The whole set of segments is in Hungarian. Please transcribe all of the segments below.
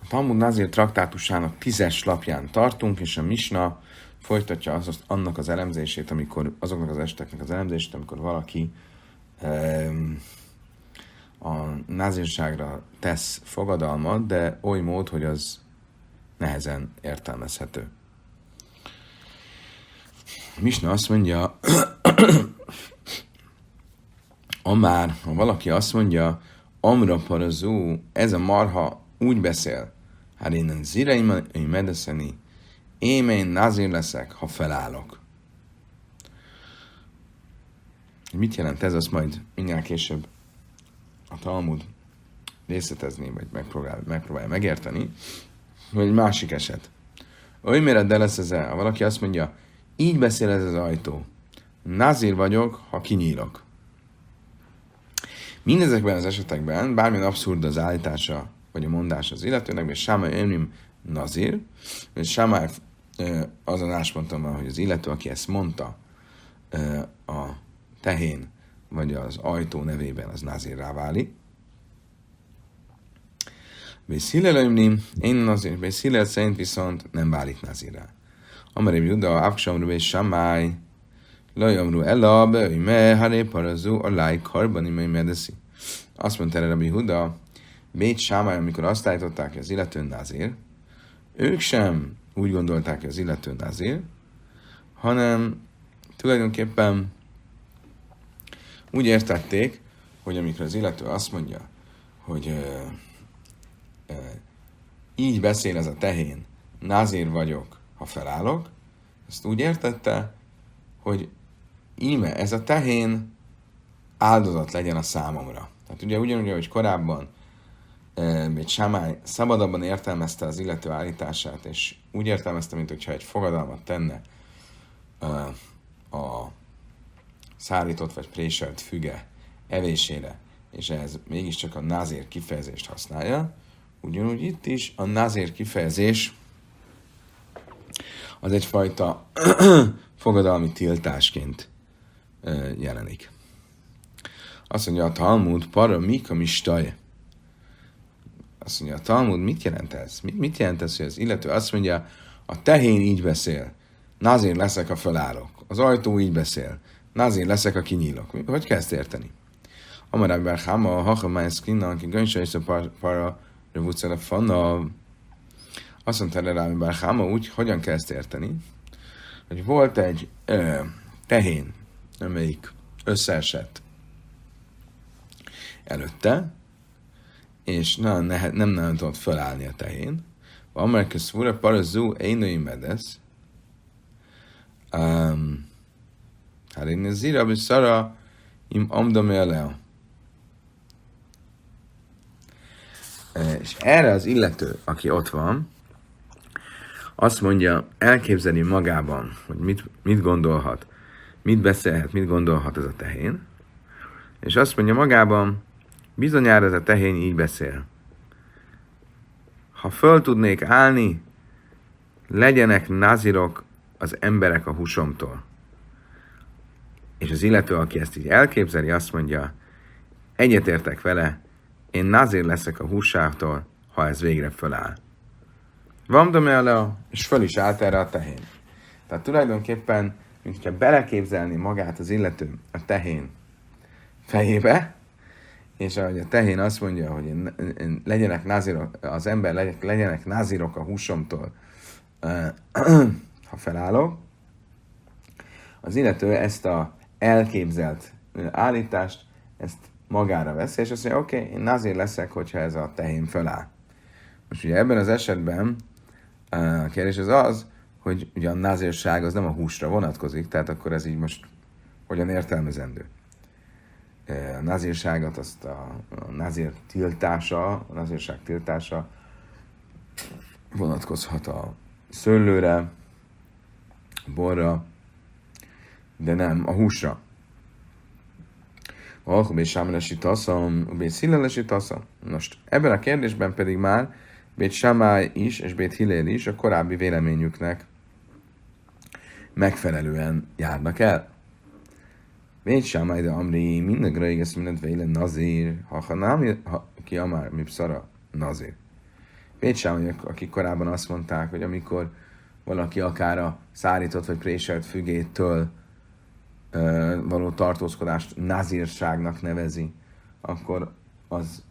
A Talmud Nazir traktátusának 10. lapján tartunk, és a Misna folytatja annak az elemzését, azoknak az esteknek az elemzését, amikor valaki a nazírságra tesz fogadalmat, de oly mód, hogy az nehezen értelmezhető. Misna azt mondja, ha valaki azt mondja, amra parazú, ez a marha úgy beszél, hát én a zireimai medeszeni, én nazír leszek, ha felállok. Mit jelent ez, azt majd mindjárt később a Talmud részletezni, vagy megpróbálja megérteni, vagy másik eset. Olymeret, de lesz ez el, ha valaki azt mondja, így beszél ez az ajtó. Nazír vagyok, ha kinyílok. Mindezekben az esetekben bármilyen abszurd az állítása, vagy a mondása az illetőnek, és Shammai Ömrim Nazír, és Shammai azon ásponton van, hogy az illető, aki ezt mondta a tehén, vagy az ajtó nevében, az nazírrá válik. Beit Hillel Ömrim, én Nazír, Beit Hillel szerint viszont nem válik nazírrá. Amar Rabbi Yehuda, Avksamru Beit Shammai, Lajamru elab, ime, haré, parazú, alai, karban, ime, medeszi. Azt mondta el Rabbi Yehuda, Beit Shammai, amikor azt állították, hogy az illető nazír, ők sem úgy gondolták, hogy az illető nazír, hanem tulajdonképpen úgy értették, hogy amikor az illető azt mondja, hogy így beszél ez a tehén, nazír vagyok, ha felállok, ezt úgy értette, hogy íme ez a tehén áldozat legyen a számomra. Tehát ugye ugyanúgy, ahogy korábban Beit Shammai szabadabban értelmezte az illető állítását, és úgy értelmezte, mintha egy fogadalmat tenne a szárított vagy préselt füge evésére, és ez mégiscsak a nazír kifejezést használja. Ugyanúgy itt is a nazír kifejezés az egyfajta fogadalmi tiltásként jelenik. Azt mondja a Talmud, para mika mistaj. Azt mondja a Talmud, mit jelent ez? Mit jelent ez, hogy az illető azt mondja, a tehén így beszél, nazír leszek, ha felállok. Az ajtó így beszél, nazír leszek, ha kinyílok. Hogy kell ezt érteni? Amar Rabbi Barchama, hachamájsz kinnan, ki göncsajsz a para revucele fannav. Azt mondta el Rabbi Barchama, úgy hogyan kell ezt érteni? Hogy volt egy tehén, amelyik összeesett előtte, és nem tudott felállni a tehén. Amerikus fura parazú énői medesz. Hát én zira biszara im amdami alea. És erre az illető, aki ott van, azt mondja, elképzelni magában, hogy mit gondolhat, mit beszélhet, mit gondolhat ez a tehén, és azt mondja magában, bizonyára ez a tehén így beszél. Ha föl tudnék állni, legyenek nazirok az emberek a húsomtól. És az illető, aki ezt így elképzeli, azt mondja, egyetértek vele, én nazir leszek a húsától, ha ez végre föláll. Vamdamele, és föl is állt erre a tehén. Tehát tulajdonképpen, mint hogyha beleképzelni magát az illető a tehén fejébe, és ahogy a tehén azt mondja, hogy legyenek nazirok, az ember legyenek nazirok a húsomtól, ha felállok, az illető ezt az elképzelt állítást, ezt magára veszi, és azt mondja, oké, én nazir leszek, hogyha ez a tehén feláll. Most ugye ebben az esetben a kérdés az, hogy ugye a nazírság az nem a húsra vonatkozik, tehát akkor ez így most hogyan értelmezendő. A nazírságot, azt a nazírság tiltása vonatkozhat a szőlőre, a borra, de nem a húsra. Beit Shammai-lesi taszam, Beit Hillel-lesi taszam. Most ebben a kérdésben pedig már Beit Shammai is és Beit Hillel is a korábbi véleményüknek megfelelően járnak el. Beit Shammai de amri, mindegre igaz, mindent véle Nazir, ha hanám ki amár, mi pszara Nazir. Beit Shammai, akik korábban azt mondták, hogy amikor valaki akár a szárított vagy préselt fügétől való tartózkodást nazírságnak nevezi, akkor az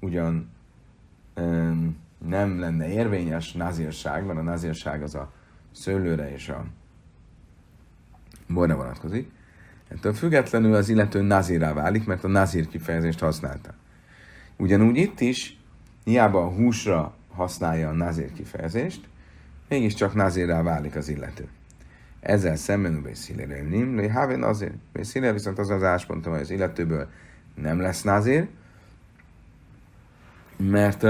ugyan nem lenne érvényes nazírság, mert a nazírság az a szőlőre és a borra vonatkozik. Ettől függetlenül az illető nazírrá válik, mert a nazír kifejezést használta. Ugyanúgy itt is, hiába a húsra használja a nazír kifejezést, mégiscsak nazírrá válik az illető. Ezzel szemben Beit Hillel nem lehet nazír. Beit Hillel viszont az álláspontom, hogy az illetőből nem lesz nazír, mert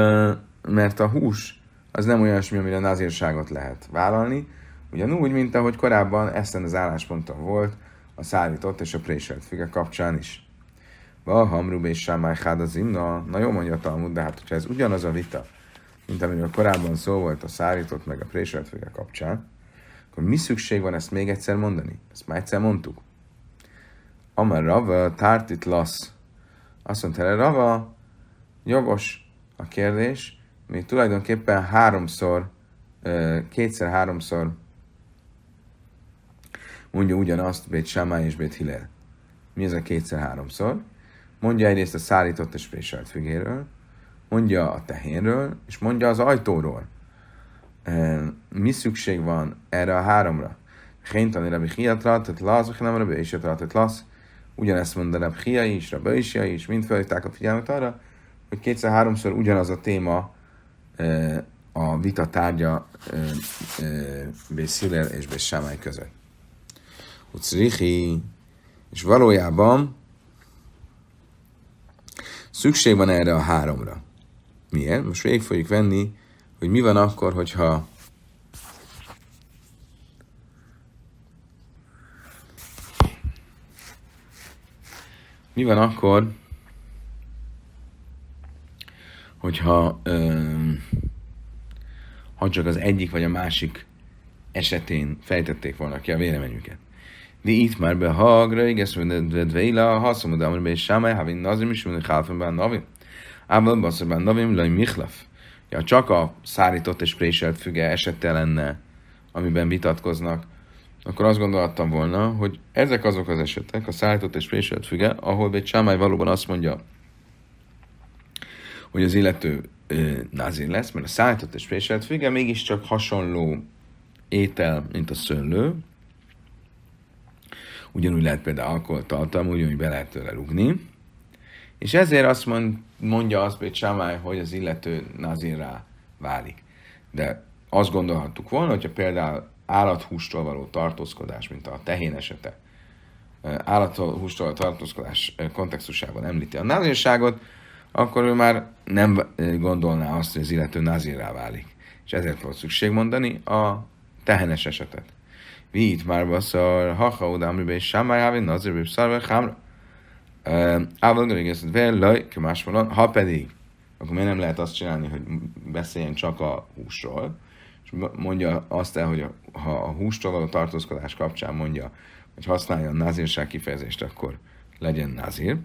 a hús az nem olyasmi, amire nazírságot lehet vállalni, ugyanúgy, mint ahogy korábban ezen az állásponton volt a szárított és a préselt füge kapcsán is. Valhamru Beit Shammai Chadazimna, na jó mondja a Talmud, de hát hogyha ez ugyanaz a vita, mint amiről korábban szó volt a szárított meg a préselt füge kapcsán, akkor mi szükség van ezt még egyszer mondani? Ezt már egyszer mondtuk. Amar Rava tártit lasz. Azt mondta el, Rava, jogos a kérdés, mi tulajdonképpen kétszer-háromszor mondja ugyanazt Beit Shammai és Beit Hillel. Mi ez a kétszer-háromszor? Mondja egyrészt a szárított és préselt fügéről, mondja a tehénről, és mondja az ajtóról. Mi szükség van erre a háromra? Héntani Rabbi Yehuda tártit lasz, nem Rabbi Yehuda tártit lasz. Ugyanezt mondta Rabbi Yehuda is, Rabbi Yehuda is, mind felhívták a figyelmet arra, hogy kétszer-háromszor ugyanaz a téma a vita tárgya Beit Hillel és Beit Shammai között. Ucrihi, és valójában szükség van erre a háromra. Miért? Most végig fogjuk venni, hogy mi van akkor, hogyha ha csak az egyik vagy a másik esetén fejtették volna ki a véleményüket. De itt már behagra, igaz, vedveila, haszomod, amr Beit Shammai, havin nazim, és mindig hálfenben navim. Ábel baszorban navim, laj michlaf. Ja, csak a szárított és préselt füge esete lenne, amiben vitatkoznak, akkor azt gondoltam volna, hogy ezek azok az esetek, a szárított és préselt füge, ahol Beit Shammai valóban azt mondja, hogy az illető nazir lesz, mert a szárított és préselt füge mégiscsak hasonló étel, mint a szőlő. Ugyanúgy lehet például alkoholtartalma, ugyanúgy be lehet tőle rúgni. És ezért azt mondja azt Beit Shammai, hogy az illető nazirrá válik. De azt gondolhattuk volna, hogyha például állathústól való tartózkodás, mint a tehén esete, állathústól való tartózkodás kontextusában említi a nazírságot, akkor ő már nem gondolná azt, hogy az illető nazirrá válik. És ezért volt szükség mondani a tehenes esetet. Vít már baszar, haha oda, amiben is Shammai hávén, nazir bépszarve, hámra. Ávalgörég ezt vél, laj, ki más valóan. Ha pedig, akkor miért nem lehet azt csinálni, hogy beszéljen csak a húsról, és mondja azt el, hogy ha a hústól való tartózkodás kapcsán mondja, hogy használja a nazírság kifejezést, akkor legyen nazir.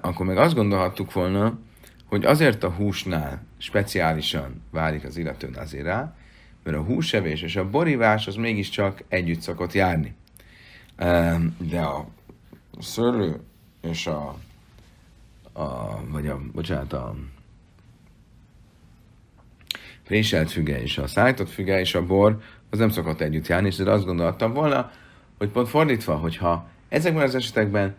Akkor meg azt gondolhattuk volna, hogy azért a húsnál speciálisan válik az illető nazirrá, mert a húsevés és a borivás az mégiscsak együtt szokott járni. De a szőlő és a préselt füge és a szárított füge és a bor az nem szokott együtt járni, és azt gondoltam volna, hogy pont fordítva, hogyha ezekben az esetekben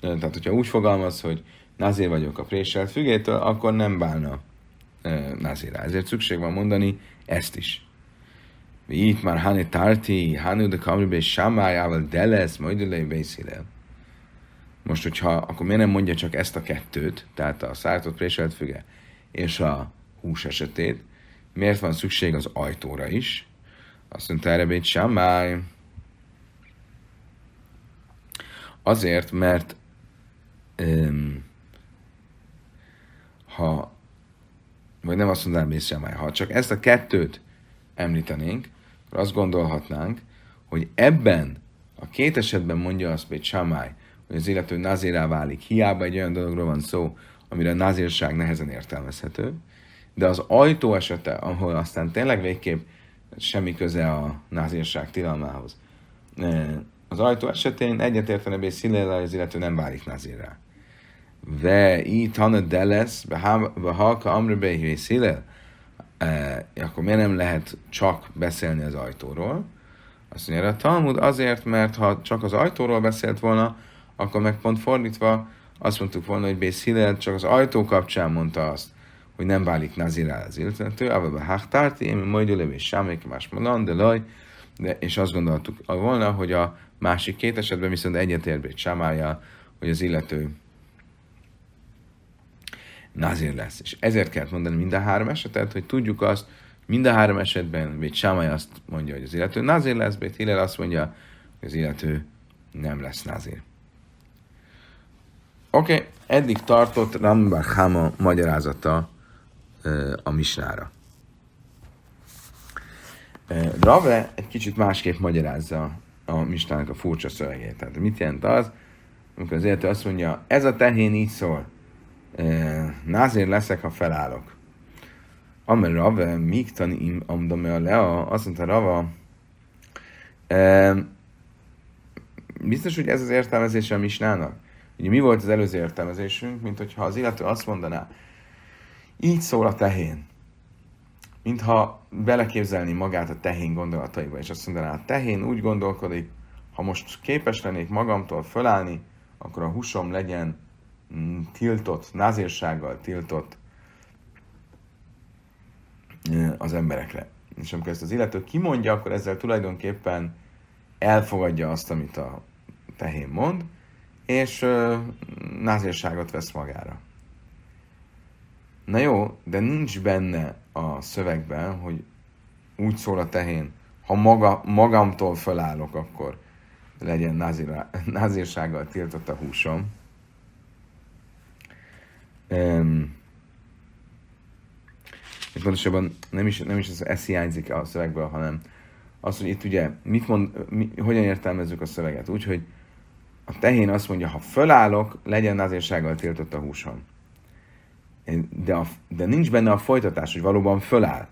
tehát hogyha úgy fogalmaz, hogy nazir vagyok a préselt fügétől, akkor nem bálna nazirrá. Ezért szükség van mondani ezt is. Itt már hane tárti, hane de kamri Beit Shammai, de lesz, majd ülej Beit Hillel. Most, hogyha, akkor miért nem mondja csak ezt a kettőt, tehát a szárított préselt füge és a hús esetét, miért van szükség az ajtóra is? Azt mondta erre Beit Shammai. Azért, mert ha csak ezt a kettőt említenénk, akkor azt gondolhatnánk, hogy ebben a két esetben mondja azt Beit Shammai, hogy az illető nazirrá válik, hiába egy olyan dologról van szó, amire a nazírság nehezen értelmezhető, de az ajtó esete, ahol aztán tényleg végképp semmi köze a nazírság tilalmához, az ajtó esetén egyetértene Beit Hillel, az illető nem válik nazírrá. Ve itt hana deles, ve halka amre Beit Hillel, akkor miért nem lehet csak beszélni az ajtóról? Azt mondja, a Talmud azért, mert ha csak az ajtóról beszélt volna, akkor meg pont fordítva azt mondtuk volna, hogy Beit Hillel csak az ajtó kapcsán mondta azt, hogy nem válik nazirrá az illető, és azt gondoltuk volna, hogy a másik két esetben viszont egyetért Beit Shammaival, hogy az illető nazir lesz. És ezért kellett mondani mind a három esetet, hogy tudjuk azt, mind a három esetben Beit Shammai azt mondja, hogy az illető nazir lesz, Beit Hillel azt mondja, hogy az illető nem lesz nazir. Oké, eddig tartott Rambachama magyarázata a Misnára. Rava egy kicsit másképp magyarázza a Misnának a furcsa szövegét. Tehát mit jelent az, amikor az illető azt mondja, ez a tehén így szól, nazir leszek, ha felállok. Amer Rava, míg tanim amdame a lea, azt mondta Rava, biztos, hogy ez az értelmezése a Misnának. Ugye mi volt az előző értelmezésünk, mint hogyha az illető azt mondaná, így szól a tehén. Mintha beleképzelni magát a tehén gondolataiba, és azt mondaná, a tehén úgy gondolkodik, ha most képes lennék magamtól fölállni, akkor a húsom legyen tiltott, nazírsággal tiltott az emberekre. És amikor ezt az illető kimondja, akkor ezzel tulajdonképpen elfogadja azt, amit a tehén mond, és nazírságot vesz magára. Na jó, de nincs benne a szövegben, hogy úgy szól a tehén, ha magamtól fölállok, akkor legyen nazírsággal tiltott a húsom. És pontosabban nem is ez hiányzik a szövegből, hanem az, hogy itt ugye hogyan értelmezzük a szöveget. Úgyhogy a tehén azt mondja, ha fölállok, legyen nazírsággal tiltott a húsom. De nincs benne a folytatás, hogy valóban föláll.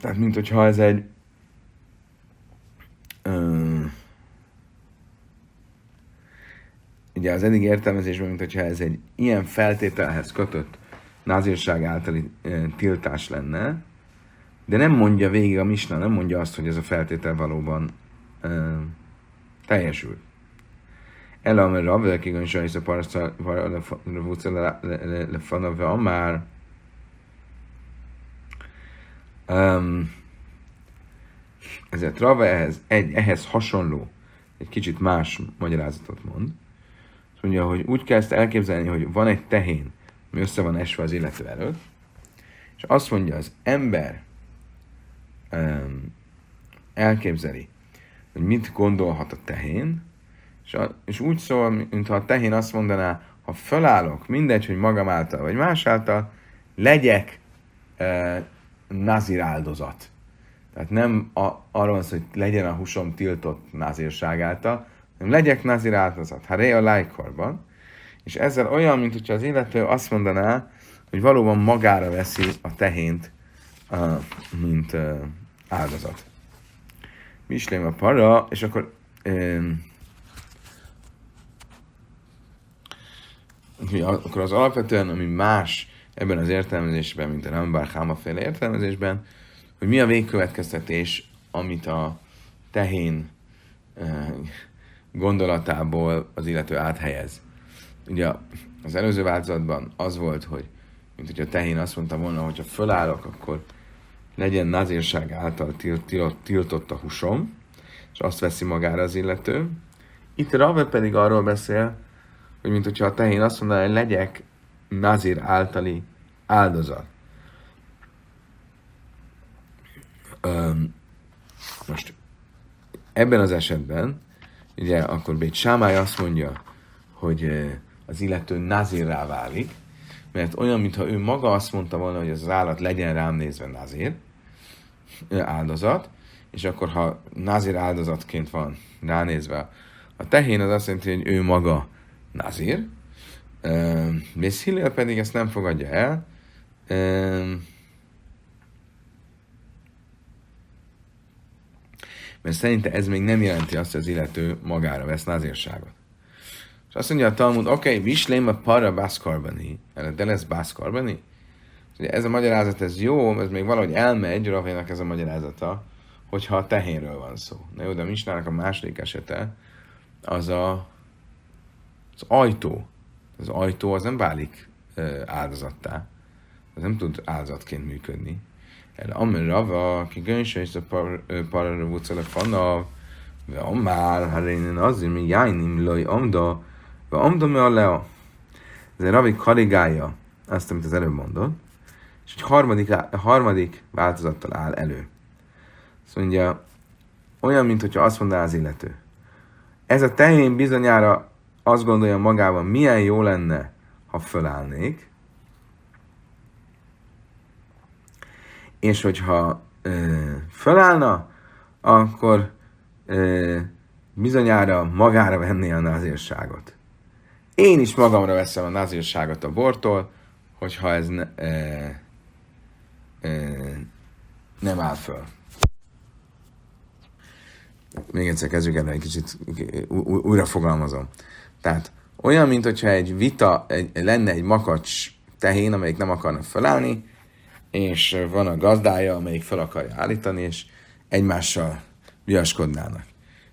Tehát, mint hogyha ez egy... Ugye az eddig értelmezésben, mint hogyha ez egy ilyen feltételhez kötött nazírság általi tiltás lenne, de nem mondja végig a Misna, nem mondja azt, hogy ez a feltétel valóban teljesül. Elamra Rav, kigon sajsz a parasztalvúcra lefanavja már. Ezért Rav ehhez hasonló, egy kicsit más magyarázatot mond. Azt mondja, hogy úgy kell ezt elképzelni, hogy van egy tehén, ami össze van esve az illető előtt, és azt mondja, az ember elképzeli, hogy mit gondolhat a tehén, és úgy szól, mintha a tehén azt mondaná, ha fölállok, mindegy, hogy magam által vagy más által, legyek nazir áldozat. Tehát nem arról van szó, hogy legyen a húsom tiltott nazírság által, hanem legyek nazir áldozat. Haré a lájkorban. És ezzel olyan, mint hogyha az illető azt mondaná, hogy valóban magára veszi a tehént, mint áldozat. Mislém a para, és akkor... Akkor az alapvetően, ami más ebben az értelmezésben, mint a Rambachama féle értelmezésben, hogy mi a végkövetkeztetés, amit a tehén gondolatából az illető áthelyez. Ugye az előző változatban az volt, hogy mint hogyha a tehén azt mondta volna, hogyha fölállok, akkor legyen nazírság által tiltott a húsom, és azt veszi magára az illető. Itt Rava pedig arról beszél, hogy mint hogyha a tehén azt mondaná, hogy legyek nazir általi áldozat. Most ebben az esetben, ugye akkor Beit Shammai azt mondja, hogy az illető nazirrá válik, mert olyan, mintha ő maga azt mondta volna, hogy az állat legyen rám nézve nazir áldozat, és akkor ha nazir áldozatként van ránézve, a tehén az azt jelenti, hogy ő maga nazir, Beit Hillel pedig ezt nem fogadja el, mert szerinte ez még nem jelenti azt, hogy az illető magára vesz nazírságot. És azt mondja a Talmud, oké, vislém a para bászkarbani, de lesz bászkarbani. Ez a magyarázat, ez jó, ez még valahogy elmegy, Ravénak ez a magyarázata, hogyha a tehénről van szó. Na jó, de a Misnának a második esete, az ajtó. Az ajtó az nem válik áldozattá. Az nem tud áldozatként működni. Amely Rava, ki gönyső és a pararavúcele fanav, ve amár, ha rénen azért, mi jájnim loj amda, ve amda me a leo. Ezért Ravi karigálja azt, amit az előbb mondott, és egy harmadik változattal áll elő. Azt mondja, olyan, mintha azt mondaná az illető. Ez a tehén bizonyára azt gondolja magában, milyen jó lenne, ha fölállnék, és hogyha fölállna, akkor bizonyára magára venné a nazírságot. Én is magamra veszem a nazírságot a bortól, hogyha ez nem áll föl. Még egyszer kezdjük el, egy kicsit újra fogalmazom. Tehát olyan, mint hogyha egy vita, lenne egy makacs tehén, amelyik nem akarna fölállni, és van a gazdája, amelyik fel akarja állítani, és egymással viaskodnának.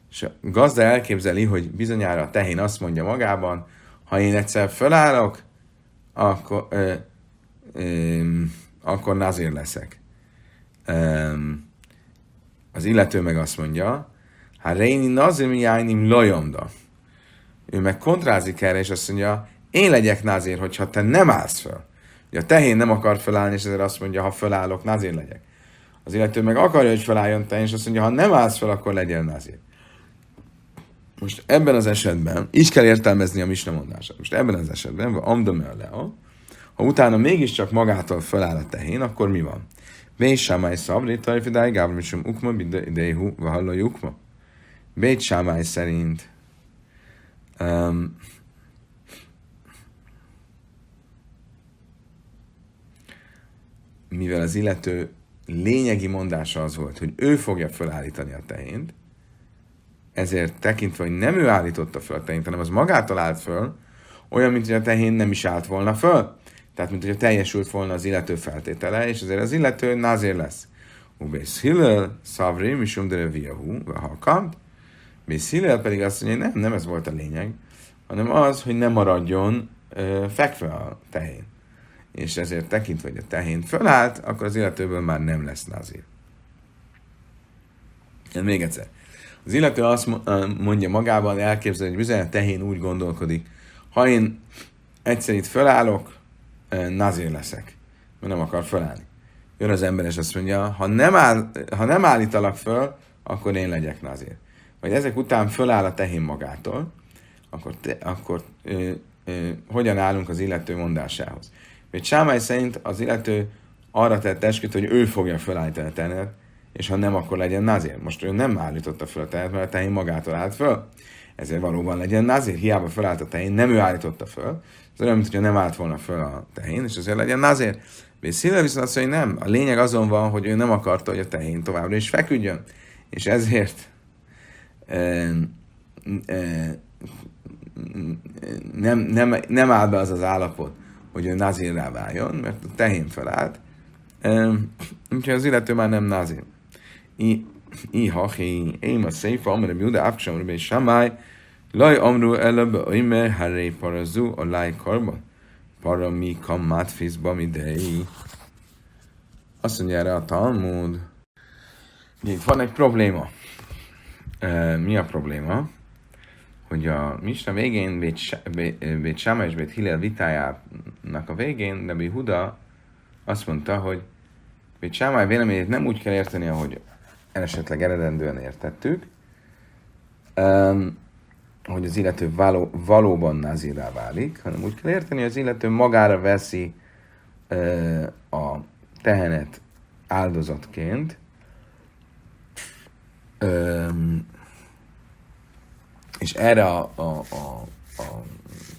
És a gazda elképzeli, hogy bizonyára a tehén azt mondja magában, ha én egyszer fölállok, akkor nazir leszek. Az illető meg azt mondja, ha reini nazir mi jájnim lojomda. Ő meg kontrázik erre, és azt mondja, én legyek nazir, hogyha te nem állsz föl. Ugye a tehén nem akar felállni, és ezért azt mondja, ha felállok, nazir legyek. Az illető meg akarja, hogy felálljon tehén, és azt mondja, ha nem állsz fel, akkor legyél nazir. Most ebben az esetben, így kell értelmezni a Misna mondását. Most ebben az esetben, ha utána mégiscsak magától feláll a tehén, akkor mi van? Beit Shammai szabri, tajfidáj, gábramisum ukma, bideihu, vahallaj ukma. Beit Shammai szerint... mivel az illető lényegi mondása az volt, hogy ő fogja felállítani a tehént, ezért tekintve, hogy nem ő állította fel a tehént, hanem az magától állt föl, olyan, mint hogy a tehén nem is állt volna föl. Tehát, mint hogy teljesült volna az illető feltétele, és azért az illető nazir lesz. Beit Hillel, Savri, Mishum de Reviahu, Vahakamt. Beit Hillel pedig azt mondja, hogy nem ez volt a lényeg, hanem az, hogy ne maradjon fekve a tehén. És ezért tekintve, hogy a tehén fölállt, akkor az illetőből már nem lesz nazir. Még egyszer. Az illető azt mondja magában, elképzelni, hogy bizony a tehén úgy gondolkodik, ha én egyszer itt fölállok, nazir leszek, mert nem akar fölállni. Jön az ember, és azt mondja, ha nem állítalak föl, akkor én legyek nazir. Vagy ezek után föláll a tehén magától, akkor hogyan állunk az illető mondásához? Beit Shammai szerint az illető arra tett esküt, hogy ő fogja felállítani a tehenet, és ha nem, akkor legyen nazir. Most ő nem állította fel a tehenet, mert a tehén magától állt föl. Ezért valóban legyen nazir, hiába felállt a tehén, nem ő állította föl. Ez olyan, mintha nem állt volna föl a tehén, és azért legyen nazir. Beit Hillel viszont azt mondja, hogy nem. A lényeg azon van, hogy ő nem akarta, hogy a tehén továbbra is feküdjön. És ezért nem áll be az az állapot, hogy ő nazirrá váljon, mert a tehén felállt. Úgyhogy az illető már nem nazir. Ihachi, én a széfa, amire Yehuda, Abcsam, Beit Shammai, laj amru elebe, oime, harré parazu, a láj karba, parami, kammát, fizbam idei. Azt mondja erre a Talmud. Itt van egy probléma. Mi a probléma? Hogy a Misna végén, Beit Shammai és Beit Hillel vitájának a végén, Rabbi Yehuda azt mondta, hogy Beit Shammai véleményét nem úgy kell érteni, ahogy esetleg eredendően értettük, hogy az illető valóban nazirrá válik, hanem úgy kell érteni, hogy az illető magára veszi a tehenet áldozatként, És erre a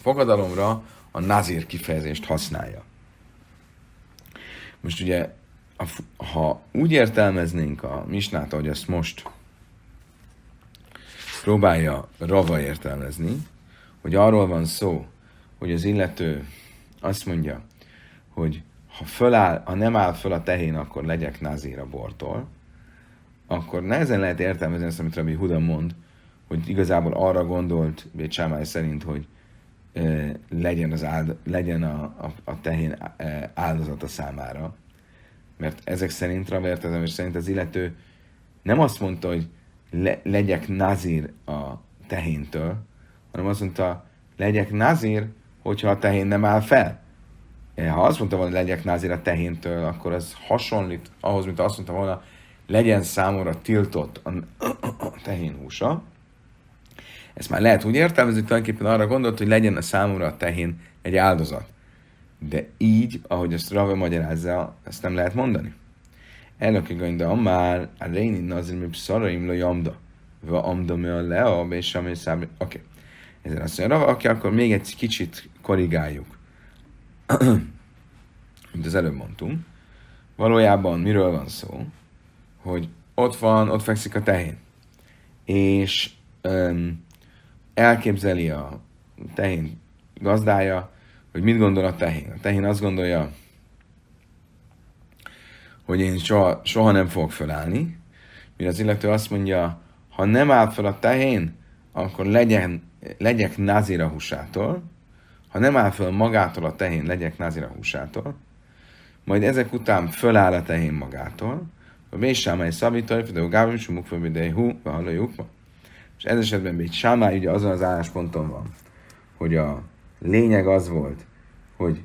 fogadalomra a nazir kifejezést használja. Most ugye, ha úgy értelmeznénk a misnát, ahogy ezt most próbálja Rava értelmezni, hogy arról van szó, hogy az illető azt mondja, hogy ha nem áll föl a tehén, akkor legyek nazir a bortól, akkor nehezen lehet értelmezni azt, amit Rabbi Yehuda mond, hogy igazából arra gondolt Beit Shammai szerint, hogy legyen a tehén áldozata számára. Mert ezek szerint, Rava értelmezése szerint az illető nem azt mondta, hogy legyek nazir a tehéntől, hanem azt mondta, legyek nazir, hogyha a tehén nem áll fel. Ha azt mondta volna, legyek nazir a tehéntől, akkor ez hasonlít ahhoz, mint azt mondta volna, legyen számomra tiltott a tehén húsa. Ezt már lehet úgy értelmezni, hogy tulajdonképpen arra gondolt, hogy legyen a számomra a tehén egy áldozat. De így, ahogy ezt Rava magyarázza, ezt nem lehet mondani. Elnöki gondja, már a réni nazir mi pszaraim lo jamda, va amda mi a leab és ami számi. Oké. Ezért azt mondja Rava, akkor még egy kicsit korrigáljuk, mint az előbb mondtunk. Valójában miről van szó? Hogy ott fekszik a tehén, és elképzeli a tehén gazdája, hogy mit gondol a tehén. A tehén azt gondolja, hogy én soha nem fogok fölállni, mire az illető azt mondja, ha nem áll fel a tehén, akkor legyek nazir a húsától, ha nem áll fel magától a tehén, legyek nazir a húsától, majd ezek után föláll a tehén magától, Beit Shammai szabítói, de Gávim sumukfő bidejhú, vahalójuk ma. És ez esetben Beit Shammai ugye azon az állásponton van, hogy a lényeg az volt, hogy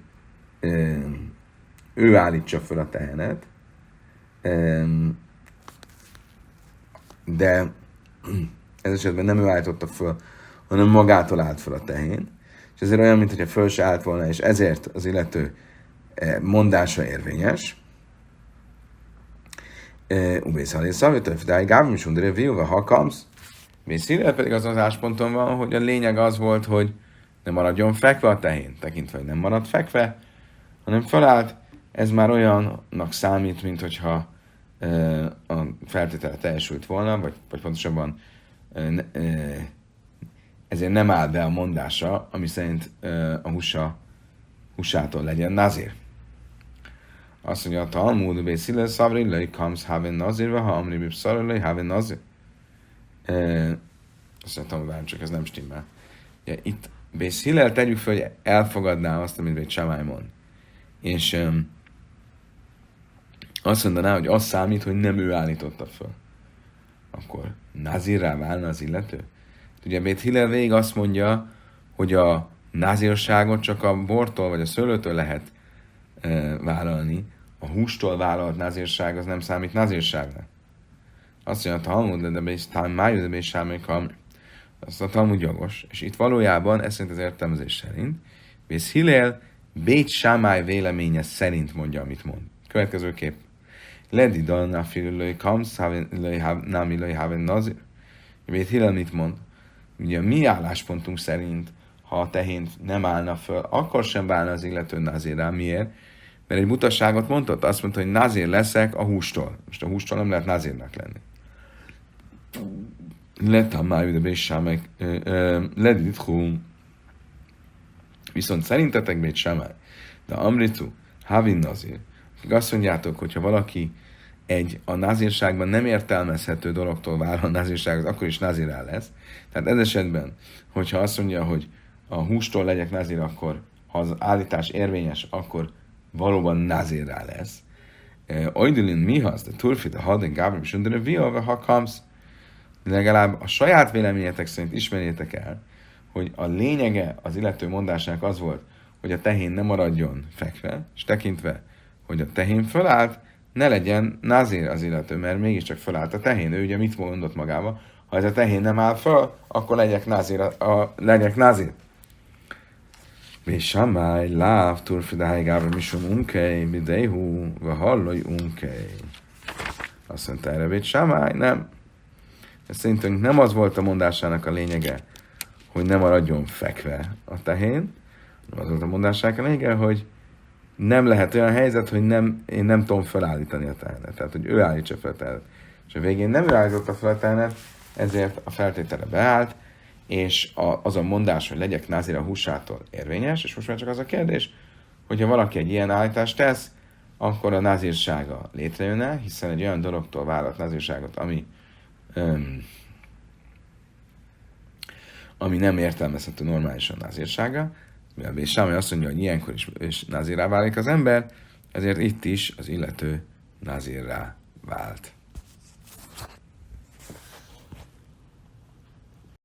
ő állítsa föl a tehenet, de ez esetben nem ő állította föl, hanem magától állt föl a tehén, és ezért olyan, mintha föl se állt volna, és ezért az illető mondása érvényes, Ubészhalé szavítói, de Gávim sundere viúva, ha kamsz. Mészírel pedig azon az ásponton van, hogy a lényeg az volt, hogy ne maradjon fekve a tehén, tekintve, hogy nem marad fekve, hanem felállt. Ez már olyannak számít, mint hogyha a feltétele teljesült volna, vagy pontosabban ezért nem áll be a mondása, ami szerint a húsától legyen nazir. Azt mondja, a Talmud, Beit Hillel szavri, lei kamsz haven nazir, ve ha amri bipszar, lei haven nazir. Azt mondja, Talmud, várjunk csak, ez nem stimmel. Ja, itt Beit Hillel tegyük fel, hogy elfogadná azt, amit Beit Shammai mond. És azt mondaná, hogy az számít, hogy nem ő állította föl. Akkor nazirrá válna az illető? Ugye Beit Hillel végig azt mondja, hogy a nazírságot csak a bortól vagy a szőlőtől lehet vállalni. A hústól vállalt nazírság az nem számít nazírságnak. Azt mondja, a Talmud, de Beit Shammai, de Beit Shammai kamr. Azt a Talmud jogos. És itt valójában, ez szerint az értelmezés szerint, Beit Hillel Beit Shammai véleménye szerint mondja, amit mond. Következő kép. Ledi dalna filői kamsz, námi löj haven nazir. Beit Hillel mit mond? Ugye a mi álláspontunk szerint, ha a tehén nem állna föl, akkor sem válna az illető nazirrá. Miért? Mert egy butaságot mondott, azt mondta, hogy nazir leszek a hústól. Most a hústól nem lehet nazirnak lenni. Viszont szerintetek Beit Shammai, de amritu, havin nazir. Azt mondjátok, hogyha valaki a nazírságban nem értelmezhető dologtól vár a nazírsághoz, akkor is nazirrá lesz. Tehát ez esetben, hogyha azt mondja, hogy a hústól legyek nazir, akkor ha az állítás érvényes, akkor valóban nazirrá lesz. Ojdilin mihasz, de turfi, de haden gábrim sündere violve hakamsz. Legalább a saját véleményetek szerint ismerjétek el, hogy a lényege az illető mondásának az volt, hogy a tehén ne maradjon fekve, és tekintve, hogy a tehén fölállt, ne legyen nazir az illető, mert mégiscsak fölállt a tehén. Ő ugye mit mondott magába? Ha ez a tehén nem áll föl, akkor legyek nazir. Legyek nazir. Beit Shammai láv turfidáj gábra misum unkei, bidejhú, vahalloj unkei. Azt mondta erre Beit Shammai, nem. Ez szerintünk nem az volt a mondásának a lényege, hogy ne maradjon fekve a tehén, hanem az volt a mondásának a lényege, hogy nem lehet olyan helyzet, hogy én nem tudom felállítani a tehenet. Tehát, hogy ő állítsa fel a tehenet. És a végén nem ő állította fel a tehenet, ezért a feltétele beállt, és az a mondás, hogy legyek názir a húsától érvényes, és most már csak az a kérdés, hogyha valaki egy ilyen állítást tesz, akkor a názírsága létrejönne, hiszen egy olyan dologtól vállalt názírságot, ami nem értelmezhető normálisan názírsága. Mivel Beit Shammai azt mondja, hogy ilyenkor is názirrá válik az ember, ezért itt is az illető názirrá vált.